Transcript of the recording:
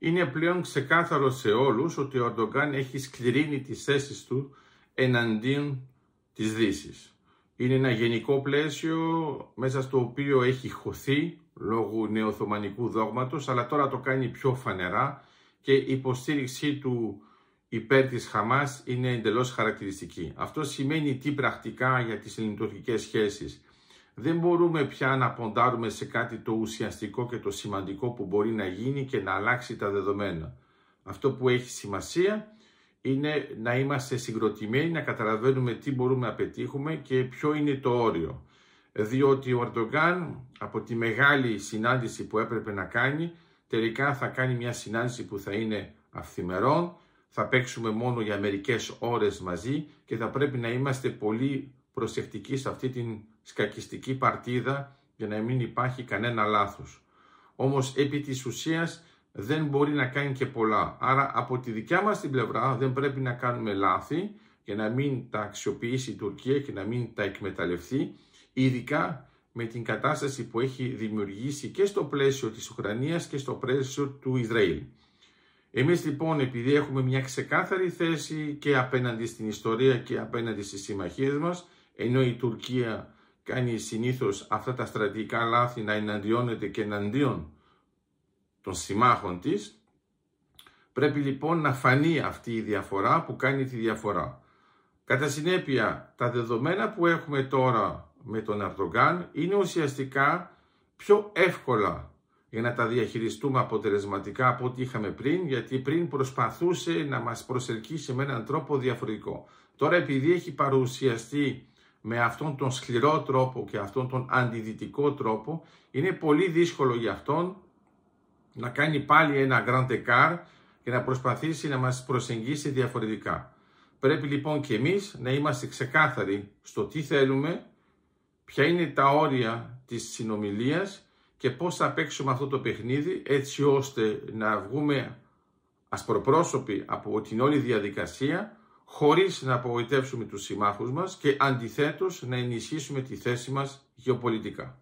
Είναι πλέον ξεκάθαρο σε όλους ότι ο Ερντογάν έχει σκληρύνει τις θέσεις του εναντίον της Δύσης. Είναι ένα γενικό πλαίσιο μέσα στο οποίο έχει χωθεί λόγω νεοοθωμανικού δόγματος, αλλά τώρα το κάνει πιο φανερά και η υποστήριξή του υπέρ της Χαμάς είναι εντελώς χαρακτηριστική. Αυτό σημαίνει τι πρακτικά για τις ελληνοτουρκικές σχέσεις? Δεν μπορούμε πια να ποντάρουμε σε κάτι το ουσιαστικό και το σημαντικό που μπορεί να γίνει και να αλλάξει τα δεδομένα. Αυτό που έχει σημασία είναι να είμαστε συγκροτημένοι, να καταλαβαίνουμε τι μπορούμε να πετύχουμε και ποιο είναι το όριο. Διότι ο Ερντογάν από τη μεγάλη συνάντηση που έπρεπε να κάνει, τελικά θα κάνει μια συνάντηση που θα είναι αυθημερών, θα παίξουμε μόνο για μερικές ώρες μαζί και θα πρέπει να είμαστε πολύ προσεκτικοί σε αυτή την σκακιστική παρτίδα για να μην υπάρχει κανένα λάθος. Όμως επί της ουσίας δεν μπορεί να κάνει και πολλά. Άρα από τη δικιά μας την πλευρά δεν πρέπει να κάνουμε λάθη για να μην τα αξιοποιήσει η Τουρκία και να μην τα εκμεταλλευτεί, ειδικά με την κατάσταση που έχει δημιουργήσει και στο πλαίσιο της Ουκρανίας και στο πλαίσιο του Ισραήλ. Εμείς λοιπόν, επειδή έχουμε μια ξεκάθαρη θέση και απέναντι στην ιστορία και απέναντι στις συμμαχίες μας, ενώ η Τουρκία κάνει συνήθως αυτά τα στρατηγικά λάθη να εναντιώνεται και εναντίον των συμμάχων της, πρέπει λοιπόν να φανεί αυτή η διαφορά που κάνει τη διαφορά. Κατά συνέπεια, τα δεδομένα που έχουμε τώρα με τον Ερντογάν είναι ουσιαστικά πιο εύκολα για να τα διαχειριστούμε αποτελεσματικά από ό,τι είχαμε πριν, γιατί πριν προσπαθούσε να μας προσελκύσει με έναν τρόπο διαφορετικό. Τώρα επειδή έχει παρουσιαστεί με αυτόν τον σκληρό τρόπο και αυτόν τον αντιδυτικό τρόπο, είναι πολύ δύσκολο για αυτόν να κάνει πάλι ένα grand écart και να προσπαθήσει να μας προσεγγίσει διαφορετικά. Πρέπει λοιπόν και εμείς να είμαστε ξεκάθαροι στο τι θέλουμε, ποια είναι τα όρια της συνομιλίας και πώς θα παίξουμε αυτό το παιχνίδι, έτσι ώστε να βγούμε ασπροπρόσωποι από την όλη διαδικασία, χωρίς να απογοητεύσουμε τους συμμάχους μας και αντιθέτως να ενισχύσουμε τη θέση μας γεωπολιτικά.